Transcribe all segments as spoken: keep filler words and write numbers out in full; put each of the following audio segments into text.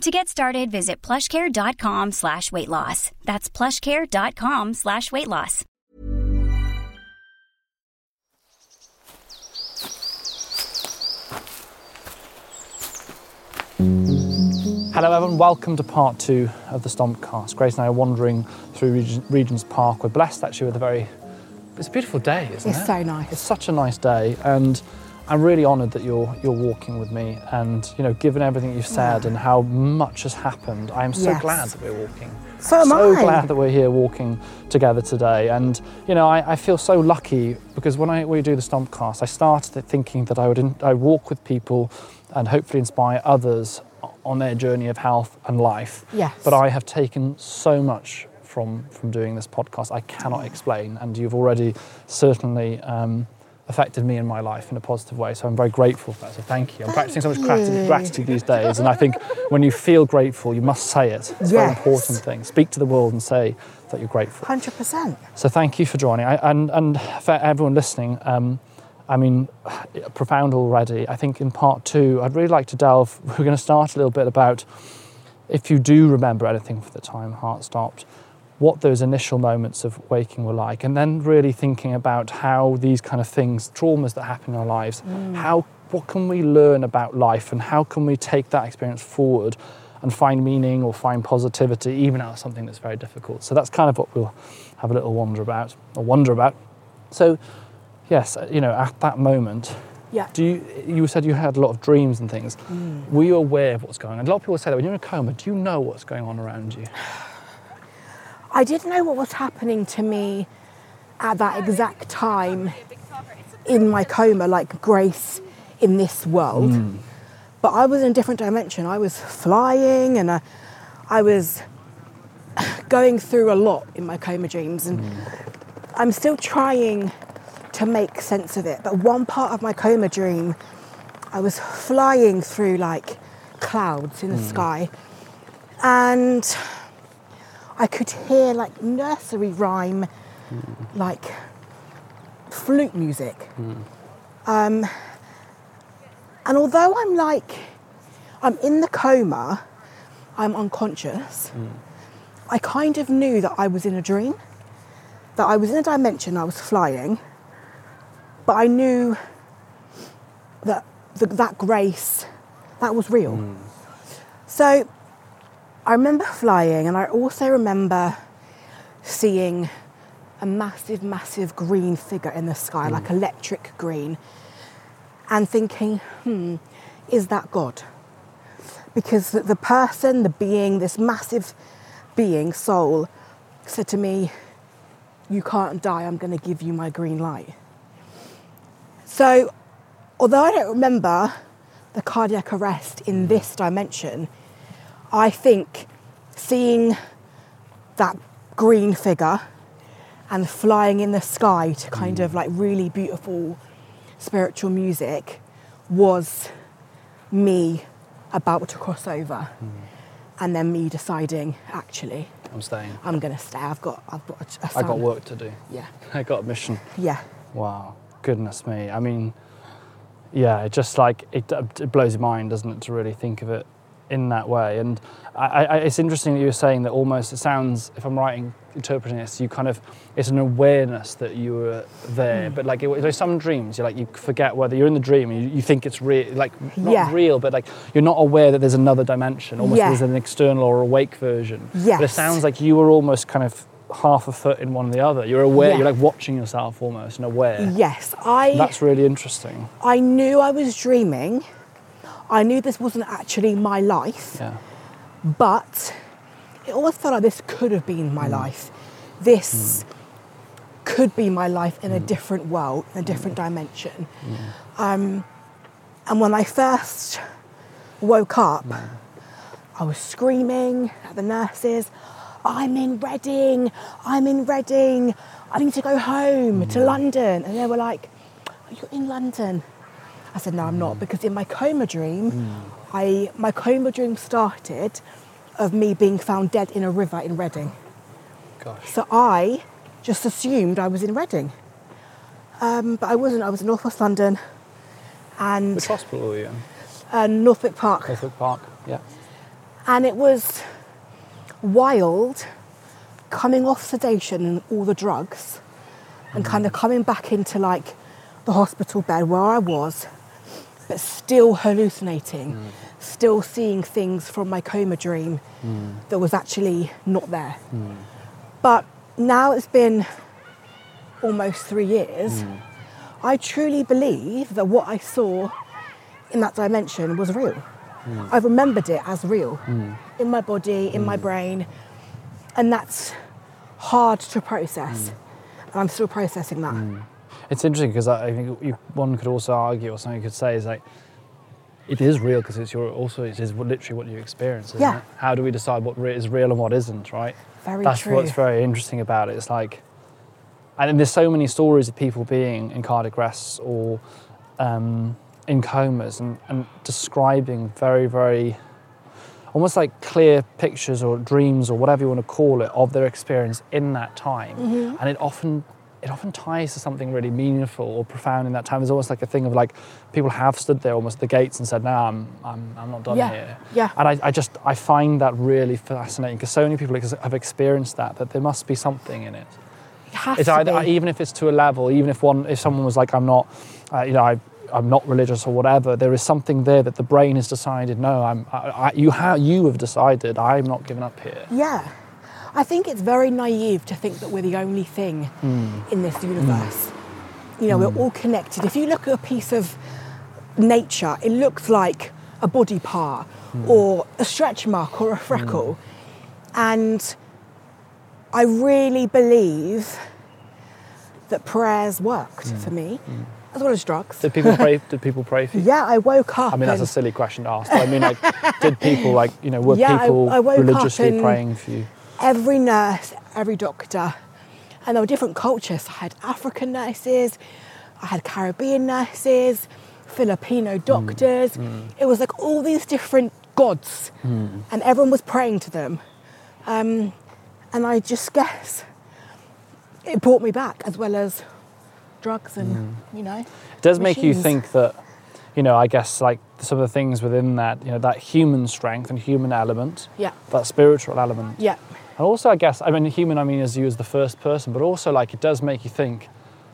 To get started, visit plushcare.com slash weight loss. That's plushcare.com slash weight loss. Hello everyone, welcome to part two of the Stompcast. Grace and I are wandering through Reg- Regent's Park. We're blessed actually with a very... It's a beautiful day, isn't it? It's so nice. It's such a nice day, and I'm really honoured that you're you're walking with me, and, you know, given everything you've said yeah. and how much has happened, I am so yes. glad that we're walking. So am so I. So glad that we're here walking together today. And, you know, I, I feel so lucky because when I we do the Stompcast, I started thinking that I would in, I walk with people and hopefully inspire others on their journey of health and life. Yes. But I have taken so much from, from doing this podcast. I cannot explain, and you've already certainly... Um, affected me in my life in a positive way, so I'm very grateful for that, so thank you. I'm practicing so much gratitude, gratitude these days, and I think when you feel grateful you must say it. It's yes. a very important thing. Speak to the world and say that you're grateful. one hundred percent. So thank you for joining. I, and, and for everyone listening, um, I mean, profound already. I think in part two I'd really like to delve, we're going to start a little bit about, if you do remember anything from the time heart stopped, what those initial moments of waking were like, and then really thinking about how these kind of things, traumas that happen in our lives, mm. how what can we learn about life, and how can we take that experience forward and find meaning or find positivity even out of something that's very difficult. So that's kind of what we'll have a little wonder about, or wonder about. So yes, you know, at that moment, yeah. do you you said you had a lot of dreams and things. Mm. Were you aware of what's going on? A lot of people say that when you're in a coma, do you know what's going on around you? I didn't know what was happening to me at that exact time in my coma, like Grace in this world. Mm. But I was in a different dimension. I was flying, and I, I was going through a lot in my coma dreams. And mm. I'm still trying to make sense of it. But one part of my coma dream, I was flying through like clouds in the mm. sky. And... I could hear like nursery rhyme, mm. like flute music. Mm. Um, and although I'm like, I'm in the coma, I'm unconscious, mm. I kind of knew that I was in a dream, that I was in a dimension, I was flying, but I knew that the, that Grace, that was real. Mm. So... I remember flying, and I also remember seeing a massive, massive green figure in the sky, mm. like electric green, and thinking, hmm, is that God? Because the person, the being, this massive being, soul, said to me, you can't die, I'm going to give you my green light. So, although I don't remember the cardiac arrest in this dimension, I think seeing that green figure and flying in the sky to kind mm. of like really beautiful spiritual music was me about to cross over, mm. and then me deciding, actually, I'm staying. I'm going to stay. I've got, I've got a, a I got work to do. Yeah. I got a mission. Yeah. Wow. Goodness me. I mean, yeah, it just like, it, it blows your mind, doesn't it, to really think of it in that way. And I, I, it's interesting that you were saying that almost it sounds, if I'm right in interpreting this, you kind of, it's an awareness that you were there, mm. but like it, there's some dreams, you like you forget whether you're in the dream, you, you think it's real, like not yeah. real, but like you're not aware that there's another dimension, almost yeah. there's an external or awake version. Yes. But it sounds like you were almost kind of half a foot in one or the other. You're aware, yeah. you're like watching yourself almost and aware. Yes. I. And that's really interesting. I knew I was dreaming. I knew this wasn't actually my life, yeah. but it always felt like this could have been my mm. life. This mm. could be my life in mm. a different world, in a different mm. dimension. Mm. Um, and when I first woke up, mm. I was screaming at the nurses. I'm in Reading, I'm in Reading, I need to go home to London. And they were like, are you in London? I said, no, I'm not, because in my coma dream, mm. I my coma dream started of me being found dead in a river in Reading. Gosh. So I just assumed I was in Reading. Um, but I wasn't, I was in North West London. And which hospital were you in? Uh, Northwick Park. Northwick Park, yeah. And it was wild, coming off sedation and all the drugs, and mm. kind of coming back into like the hospital bed where I was, but still hallucinating, mm. still seeing things from my coma dream mm. that was actually not there. Mm. But now it's been almost three years, mm. I truly believe that what I saw in that dimension was real. Mm. I remembered it as real, mm. in my body, in mm. my brain, and that's hard to process, mm. and I'm still processing that. Mm. It's interesting because I think you, one could also argue, or something you could say is like, it is real because it's your also it is literally what you experience, isn't yeah. it? How do we decide what re- is real and what isn't, right? Very That's true. What's very interesting about it. It's like, and then there's so many stories of people being in cardiac arrests or um, in comas and, and describing very, very, almost like clear pictures or dreams or whatever you want to call it of their experience in that time. Mm-hmm. And it often... it often ties to something really meaningful or profound in that time. There's almost like a thing of like, people have stood there almost at the gates and said, no, nah, I'm, I'm I'm not done yeah. here. Yeah. And I, I just, I find that really fascinating because so many people have experienced that, that there must be something in it. It has it's to either, be. Even if it's to a level, even if one, if someone was like, I'm not, uh, you know, I, I'm not religious or whatever, there is something there that the brain has decided, no, I'm, I, I, you, ha- you have decided I'm not giving up here. Yeah. I think it's very naive to think that we're the only thing mm. in this universe. Mm. You know, mm. we're all connected. If you look at a piece of nature, it looks like a body part mm. or a stretch mark or a freckle. Mm. And I really believe that prayers worked mm. for me, mm. as well as drugs. Did people pray? Did people pray for you? Yeah, I woke up. I mean, that's a silly question to ask. But I mean, like, did people like you know were yeah, people I, I woke religiously up and praying for you? Every nurse, every doctor, and there were different cultures. I had African nurses, I had Caribbean nurses, Filipino doctors. Mm, mm. It was like all these different gods, mm. and everyone was praying to them. Um, and I just guess it brought me back, as well as drugs and, mm. you know, it does machines. Make you think that, you know, I guess like some of the things within that, you know, that human strength and human element, yeah, that spiritual element. Yeah. And also, I guess, I mean, human, I mean, as you as the first person, but also, like, it does make you think,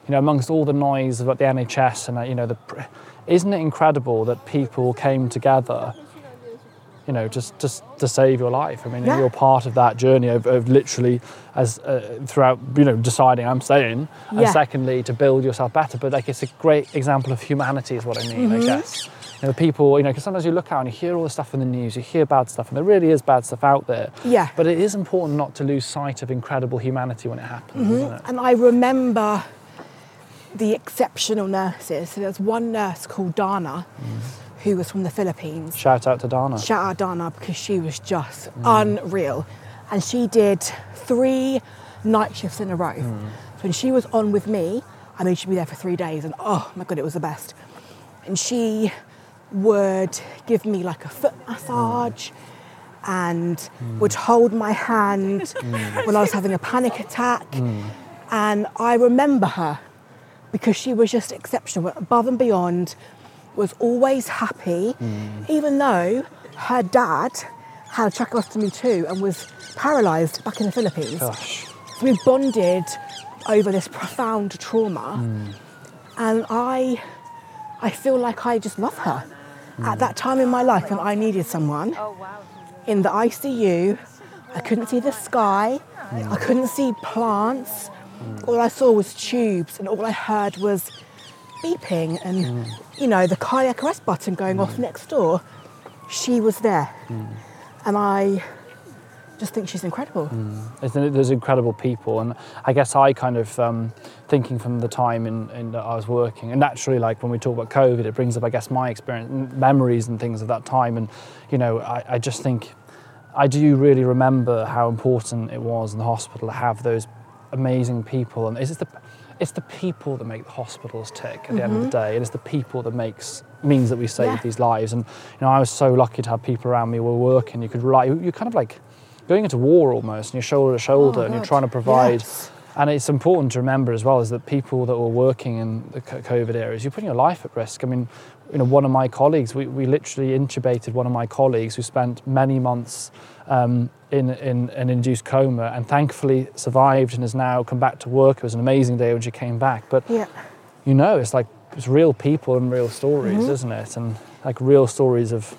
you know, amongst all the noise about the N H S and, you know, the, isn't it incredible that people came together, you know, just, just to save your life? I mean, yeah. you're part of that journey of, of literally as uh, throughout, you know, deciding I'm staying, and yeah. secondly, to build yourself better. But, like, it's a great example of humanity is what I mean, mm-hmm. I guess. You know, people, you know, because sometimes you look out and you hear all the stuff in the news, you hear bad stuff, and there really is bad stuff out there. Yeah. But it is important not to lose sight of incredible humanity when it happens, mm-hmm. isn't it? And I remember the exceptional nurses. So there's one nurse called Dana, mm. who was from the Philippines. Shout out to Dana. Shout out Dana, because she was just mm. unreal. And she did three night shifts in a row. Mm. So when she was on with me, I mean, she'd be there for three days, and oh my God, it was the best. And she would give me like a foot massage mm. and mm. would hold my hand mm. when I was having a panic attack. Mm. And I remember her because she was just exceptional, above and beyond, was always happy, mm. even though her dad had a tracheostomy too and was paralysed back in the Philippines. Gosh. So we bonded over this profound trauma, mm. and I, I feel like I just love her. At that time in my life, and I needed someone in the I C U, I couldn't see the sky, mm. I couldn't see plants, mm. all I saw was tubes, and all I heard was beeping and, mm. you know, the cardiac arrest button going mm. off next door. She was there, mm. and I just think she's incredible. Mm. There's incredible people, and I guess I kind of, um, thinking from the time in, in that I was working, and naturally, like when we talk about COVID, it brings up, I guess, my experience, memories and things of that time, and, you know, I, I just think I do really remember how important it was in the hospital to have those amazing people. And it's the, it's the people that make the hospitals tick at mm-hmm. the end of the day. And it's the people that makes means that we save yeah. these lives. And you know, I was so lucky to have people around me who were working. You could rely, you're kind of like going into war almost, and you're shoulder to shoulder, oh, and you're trying to provide. Yes. And it's important to remember as well is that people that were working in the COVID areas, you're putting your life at risk. I mean, you know, one of my colleagues, we, we literally intubated one of my colleagues who spent many months um, in, in an induced coma and thankfully survived and has now come back to work. It was an amazing day when she came back. But, yeah. you know, it's like it's real people and real stories, mm-hmm. isn't it? And like real stories of,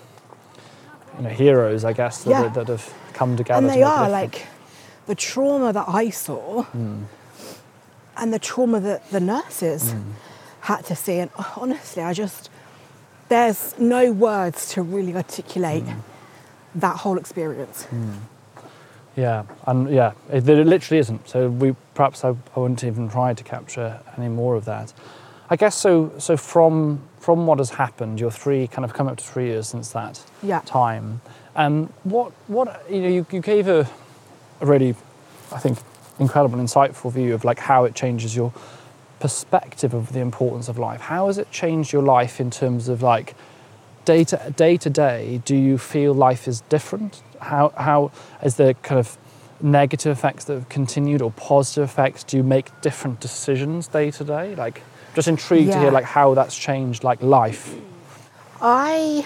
you know, heroes, I guess, that, yeah. that, that have come together. And they to are different. like... the trauma that I saw mm. and the trauma that the nurses mm. had to see. And honestly, I just, there's no words to really articulate mm. that whole experience. Mm. Yeah, and yeah, it, it literally isn't. So we perhaps I, I wouldn't even try to capture any more of that. I guess so So from from what has happened, you're three, kind of come up to three years since that yeah. time. Um, what, what, you know, you, you gave a, a really, I think, incredible, insightful view of like how it changes your perspective of the importance of life. How has it changed your life in terms of like day to day to day? Do you feel life is different? How how is the kind of negative effects that have continued or positive effects? Do you make different decisions day to day? Like, just intrigued yeah. to hear like how that's changed like life. I.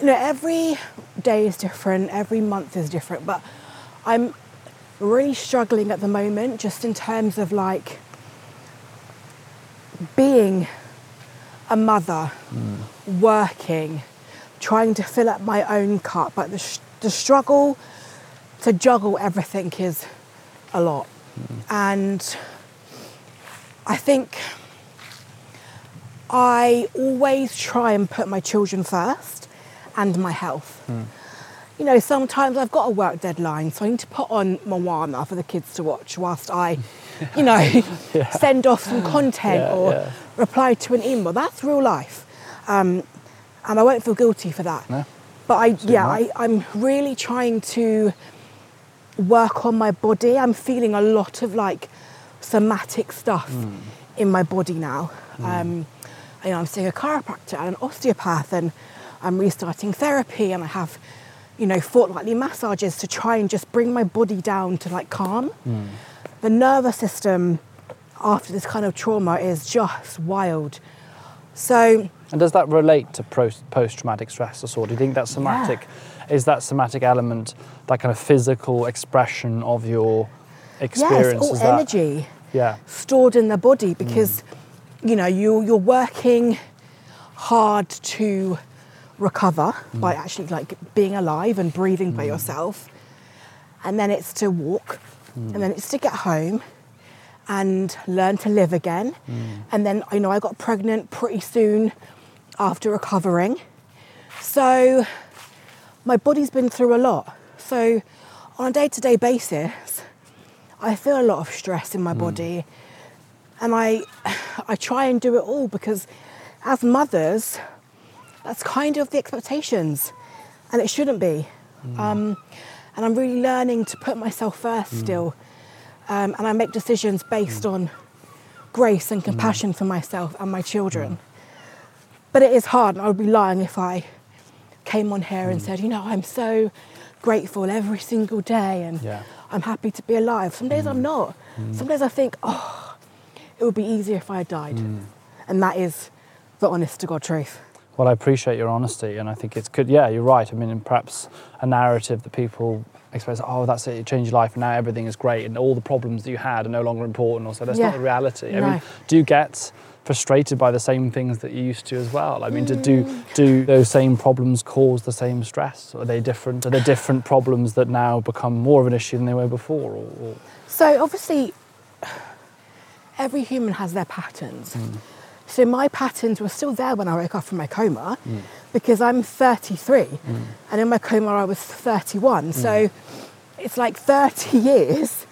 You know, every day is different, every month is different, but I'm really struggling at the moment just in terms of like being a mother, mm. working, trying to fill up my own cup, but the, sh- the struggle to juggle everything is a lot. Mm. And I think I always try and put my children first. And my health. Mm. You know, sometimes I've got a work deadline, so I need to put on Moana for the kids to watch whilst I, you know, yeah. send off some content yeah, or yeah. reply to an email. That's real life. Um, and I won't feel guilty for that. No. But I, Absolutely yeah, I, I'm really trying to work on my body. I'm feeling a lot of like somatic stuff mm. in my body now. Mm. Um, you know, I'm seeing a chiropractor and an osteopath, and I'm restarting therapy, and I have, you know, fortnightly massages to try and just bring my body down to like calm. Mm. The nervous system after this kind of trauma is just wild. So, and does that relate to post-traumatic stress disorder? Do you think that somatic yeah. is that somatic element, that kind of physical expression of your experience? Yeah, it's all energy that, yeah. stored in the body because, mm. you know, you you're working hard to recover mm. by actually like being alive and breathing mm. by yourself, and then it's to walk mm. and then it's to get home and learn to live again mm. and then you know I got pregnant pretty soon after recovering, so my body's been through a lot. So on a day-to-day basis I feel a lot of stress in my mm. body, and I I try and do it all because as mothers that's kind of the expectations, and it shouldn't be. Mm. Um, and I'm really learning to put myself first mm. still. Um, and I make decisions based mm. on grace and compassion mm. for myself and my children. Mm. But it is hard, and I would be lying if I came on here mm. and said, you know, I'm so grateful every single day and yeah. I'm happy to be alive. Some days mm. I'm not. Mm. Some days I think, oh, it would be easier if I had died. Mm. And that is the honest to God truth. Well, I appreciate your honesty, and I think it's good. Yeah, you're right. I mean, and perhaps a narrative that people expect, oh, that's it, it changed your life, and now everything is great, and all the problems that you had are no longer important, or so that's yeah. not the reality. No. I mean, do you get frustrated by the same things that you used to as well? I mean, mm. do do those same problems cause the same stress? Or are they different? Are there different problems that now become more of an issue than they were before? Or, or... So, obviously, every human has their patterns. Mm. So my patterns were still there when I woke up from my coma mm. because I'm thirty-three mm. and in my coma I was thirty-one. Mm. So it's like thirty years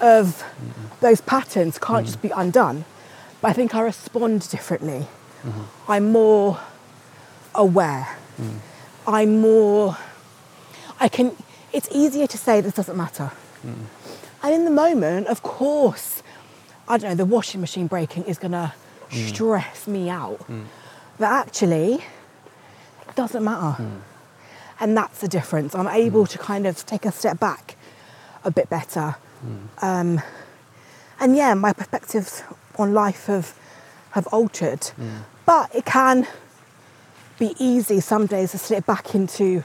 of mm. those patterns can't mm. just be undone. But I think I respond differently. Mm-hmm. I'm more aware. Mm. I'm more, I can, it's easier to say this doesn't matter. Mm. And in the moment, of course, I don't know, the washing machine breaking is going to mm. stress me out. Mm. But actually, it doesn't matter. Mm. And that's the difference. I'm able mm. to kind of take a step back a bit better. Mm. Um, and yeah, my perspectives on life have, have altered. Mm. But it can be easy some days to slip back into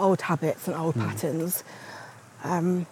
old habits and old mm. patterns. Um,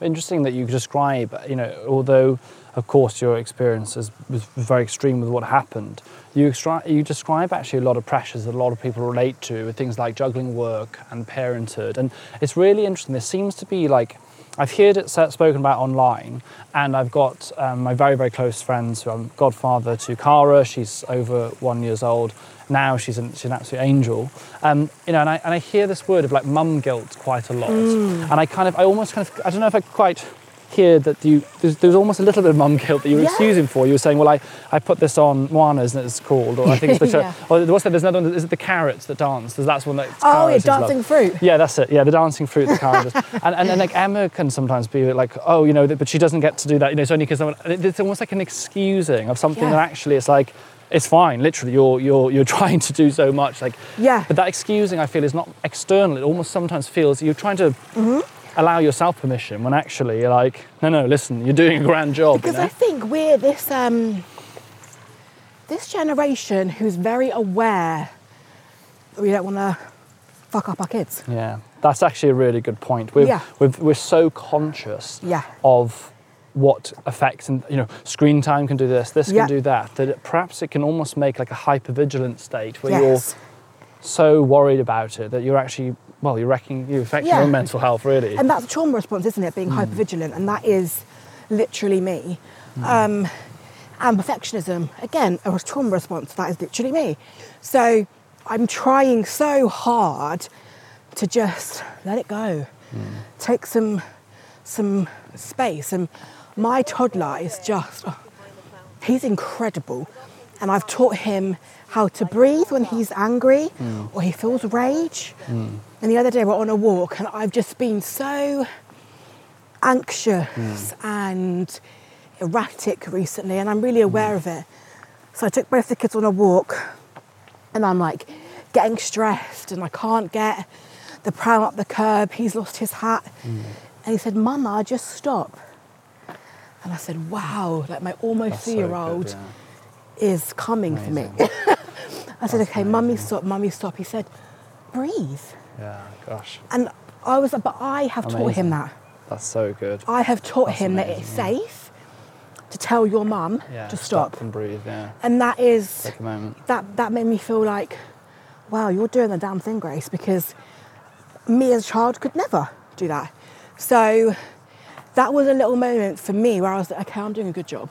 Interesting that you describe, you know, although, of course, your experience is, was very extreme with what happened, you, extra- you describe actually a lot of pressures that a lot of people relate to, with things like juggling work and parenthood. And it's really interesting. There seems to be, like, I've heard it spoken about online, and I've got um, my very, very close friends who I'm godfather to Cara. She's over one years old. Now she's an, she's an absolute angel, um, you know. And I and I hear this word of like mum guilt quite a lot, mm. and I kind of, I almost kind of, I don't know if I quite hear that you. There's, there's almost a little bit of mum guilt that you were yeah. excusing for. You were saying, well, I, I put this on Moana, isn't it? It's called, or I think it's the yeah. or what's that? There's another one. Is it the carrots that dance? There's that's one that. Oh, yeah, dancing love. Fruit. Yeah, that's it. Yeah, the dancing fruit, the carrots, and, and and like Emma can sometimes be like, oh, you know, but she doesn't get to do that. You know, it's only because someone. It's almost like an excusing of something yeah. that actually it's like. It's fine, literally, you're you're you're trying to do so much. Like, yeah. But that excusing, I feel, is not external. It almost sometimes feels you're trying to mm-hmm. allow yourself permission when actually you're like, no, no, listen, you're doing a grand job. Because you know? I think we're this, um, this generation who's very aware that we don't want to fuck up our kids. Yeah, that's actually a really good point. We're, yeah. we're, we're so conscious yeah. of... what affects, and you know, screen time can do this, this yeah. can do that, that it, perhaps it can almost make like a hypervigilant state where yes. you're so worried about it that you're actually, well, you're wrecking, you're affecting yeah. your mental health, really. And that's a trauma response, isn't it, being mm. hypervigilant, and that is literally me. Mm. Um, and perfectionism, again, a trauma response, that is literally me. So I'm trying so hard to just let it go, mm. take some some space. And my toddler is just, oh, he's incredible. And I've taught him how to breathe when he's angry mm. or he feels rage. Mm. And the other day we're on a walk and I've just been so anxious mm. and erratic recently, and I'm really aware mm. of it. So I took both the kids on a walk and I'm like getting stressed and I can't get the pram up the curb. He's lost his hat. Mm. And he said, Mama, just stop. And I said, wow, like my almost three-year-old so yeah. is coming amazing. For me. I said, that's okay, amazing. Mummy, stop, Mummy, stop. He said, breathe. Yeah, gosh. And I was like, but I have amazing. Taught him that. That's so good. I have taught that's him amazing, that it's yeah. safe to tell your mum yeah, to stop. Stop and breathe, yeah. And that is, take a moment. That, that made me feel like, wow, you're doing the damn thing, Grace, because me as a child could never do that. So that was a little moment for me where I was like, okay, I'm doing a good job.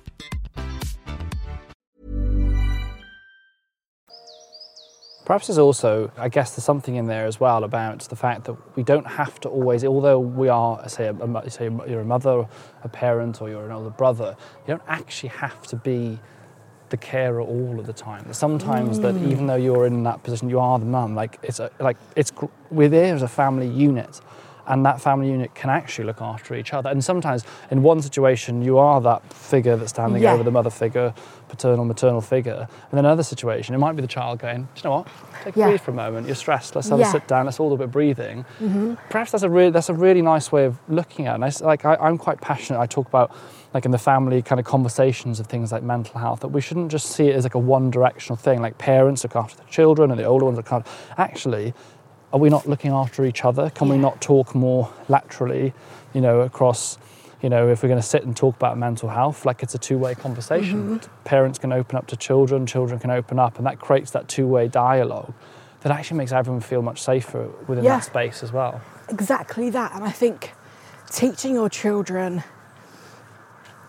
Perhaps there's also, I guess there's something in there as well about the fact that we don't have to always, although we are, say, a, a, say you're a mother, a parent, or you're an older brother, you don't actually have to be the carer all of the time. Sometimes mm. that even though you're in that position, you are the mum. Like it's a, like it's we're there as a family unit, and that family unit can actually look after each other. And sometimes in one situation you are that figure that's standing yeah. over the mother figure, paternal, maternal figure. And in another situation it might be the child going, do you know what, take yeah. a breathe for a moment, you're stressed, let's have yeah. a sit down, let's all do a bit of breathing. Mm-hmm. Perhaps that's a really that's a really nice way of looking at it. And I, like, I, I'm quite passionate, I talk about like in the family kind of conversations of things like mental health, that we shouldn't just see it as like a one directional thing, like parents look after the children and the older ones look after, actually are we not looking after each other? Can yeah. we not talk more laterally, you know, across, you know, if we're going to sit and talk about mental health, like it's a two-way conversation. Mm-hmm. Parents can open up to children, children can open up, and that creates that two-way dialogue that actually makes everyone feel much safer within yeah. that space as well. Exactly that. And I think teaching your children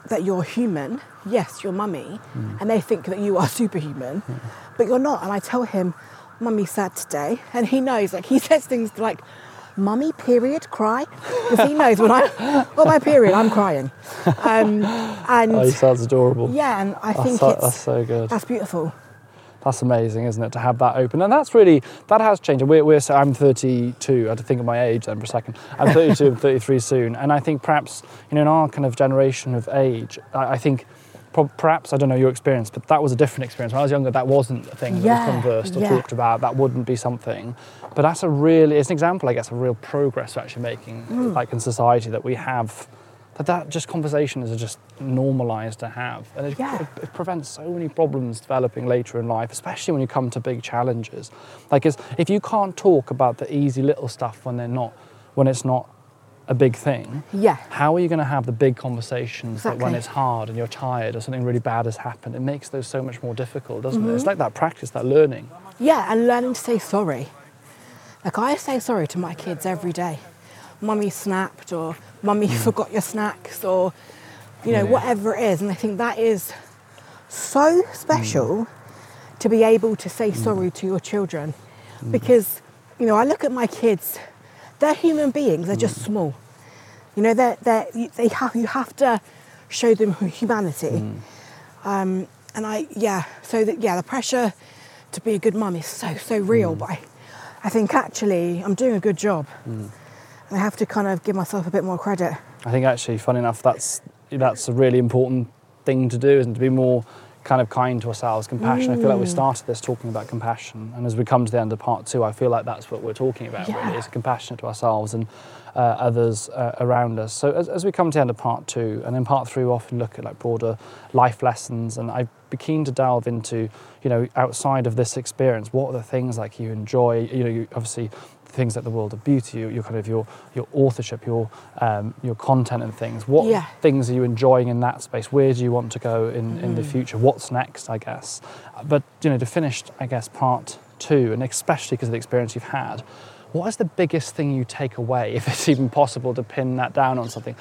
that you're human, yes, you're mummy, mm. and they think that you are superhuman, mm. but you're not. And I tell him, Mummy sad today, and he knows, like he says things like, Mummy period cry, because he knows when I got my period I'm crying. Um, and oh, he sounds adorable. Yeah, and I that's think so, it's that's so good. That's beautiful. That's amazing, isn't it, to have that open? And that's really, that has changed. We're, we're so I'm thirty-two. I had to think of my age then for a second. I'm thirty-two and thirty-three soon, and I think perhaps, you know, in our kind of generation of age, I, I think. Perhaps, I don't know your experience, but that was a different experience. When I was younger, that wasn't a thing that yeah, we conversed or yeah. talked about. That wouldn't be something. But that's a really, it's an example, I guess, of real progress we're actually making, mm. like in society, that we have, that that just conversations are just normalised to have. And it, yeah. it, it prevents so many problems developing later in life, especially when you come to big challenges. Like it's, if you can't talk about the easy little stuff when they're not, when it's not a big thing, yeah. how are you going to have the big conversations exactly. that when it's hard and you're tired or something really bad has happened, it makes those so much more difficult, doesn't mm-hmm. it? It's like that practice, that learning. Yeah, and learning to say sorry. Like I say sorry to my kids every day. Mummy snapped, or Mummy mm. forgot your snacks, or you know, yeah. whatever it is. And I think that is so special mm. to be able to say mm. sorry to your children. Mm. Because, you know, I look at my kids, they're human beings, they're just small. You know, they're, they're, they have, you have to show them humanity. Mm. Um, and I, yeah, so that, yeah, the pressure to be a good mum is so, so real. Mm. But I, I think actually I'm doing a good job. Mm. And I have to kind of give myself a bit more credit. I think actually, funny enough, that's, that's a really important thing to do, isn't to be more kind of kind to ourselves, compassion. Mm. I feel like we started this talking about compassion, and as we come to the end of part two, I feel like that's what we're talking about, yeah. really, is compassionate to ourselves and uh, others uh, around us. So as, as we come to the end of part two, and in part three we often look at like broader life lessons, and I'd be keen to delve into, you know, outside of this experience, what are the things like you enjoy, you know, you obviously things like the world of beauty, your, your kind of your your authorship, your um, your content and things. What yeah. things are you enjoying in that space? Where do you want to go in, mm. in the future? What's next, I guess? But, you know, to finish, I guess, part two, and especially because of the experience you've had, what is the biggest thing you take away, if it's even possible to pin that down on something?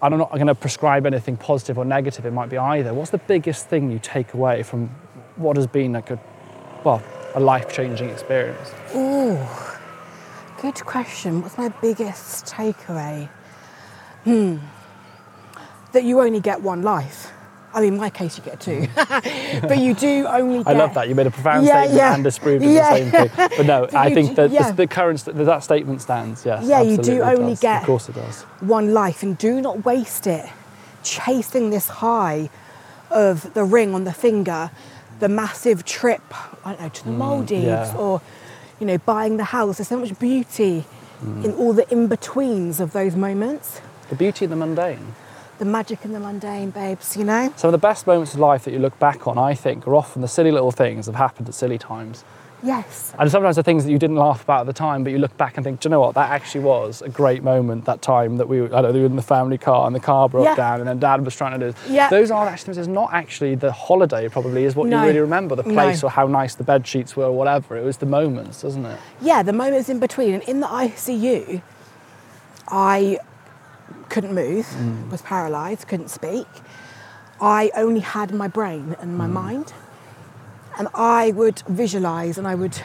I'm not going to prescribe anything positive or negative. It might be either. What's the biggest thing you take away from what has been like a, well, a life-changing experience? Ooh. Good question. What's my biggest takeaway? Hmm. That you only get one life. I mean, in my case, you get two. But you do only get... I love that. You made a profound yeah, statement yeah. and disproved it yeah. the same thing. But no, but I think do, that yeah. the, the current... That, that statement stands, yes. Yeah, you do only does. get of course it does. one life, and do not waste it chasing this high of the ring on the finger, the massive trip, I don't know, to the mm, Maldives yeah. or... you know, buying the house. There's so much beauty mm. in all the in-betweens of those moments. The beauty in the mundane. The magic in the mundane, babes, you know? Some of the best moments of life that you look back on, I think, are often the silly little things that have happened at silly times. Yes. And sometimes the things that you didn't laugh about at the time, but you look back and think, do you know what, that actually was a great moment, that time that we were, I don't know, we were in the family car and the car broke yeah. down and then Dad was trying to do yeah. Those aren't actually, it's not actually the holiday probably is what no. you really remember, the place no. or how nice the bed sheets were or whatever. It was the moments, isn't it? Yeah, the moments in between. And in the I C U, I couldn't move, mm. was paralysed, couldn't speak. I only had my brain and my mm. mind. And I would visualise and I would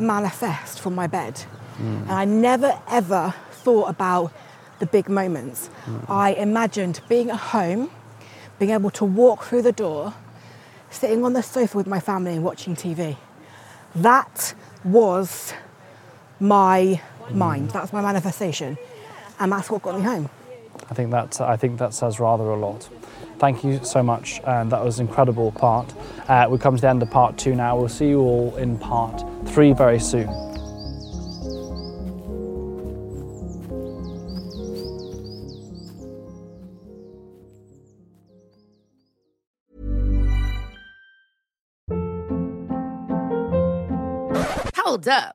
manifest from my bed. Mm. And I never, ever thought about the big moments. Mm. I imagined being at home, being able to walk through the door, sitting on the sofa with my family and watching T V. That was my mind. That's my manifestation. And that's what got me home. I think that, I think that says rather a lot. Thank you so much. Um, that was an incredible part. Uh, we've come to the end of part two now. We'll see you all in part three very soon. Hold up.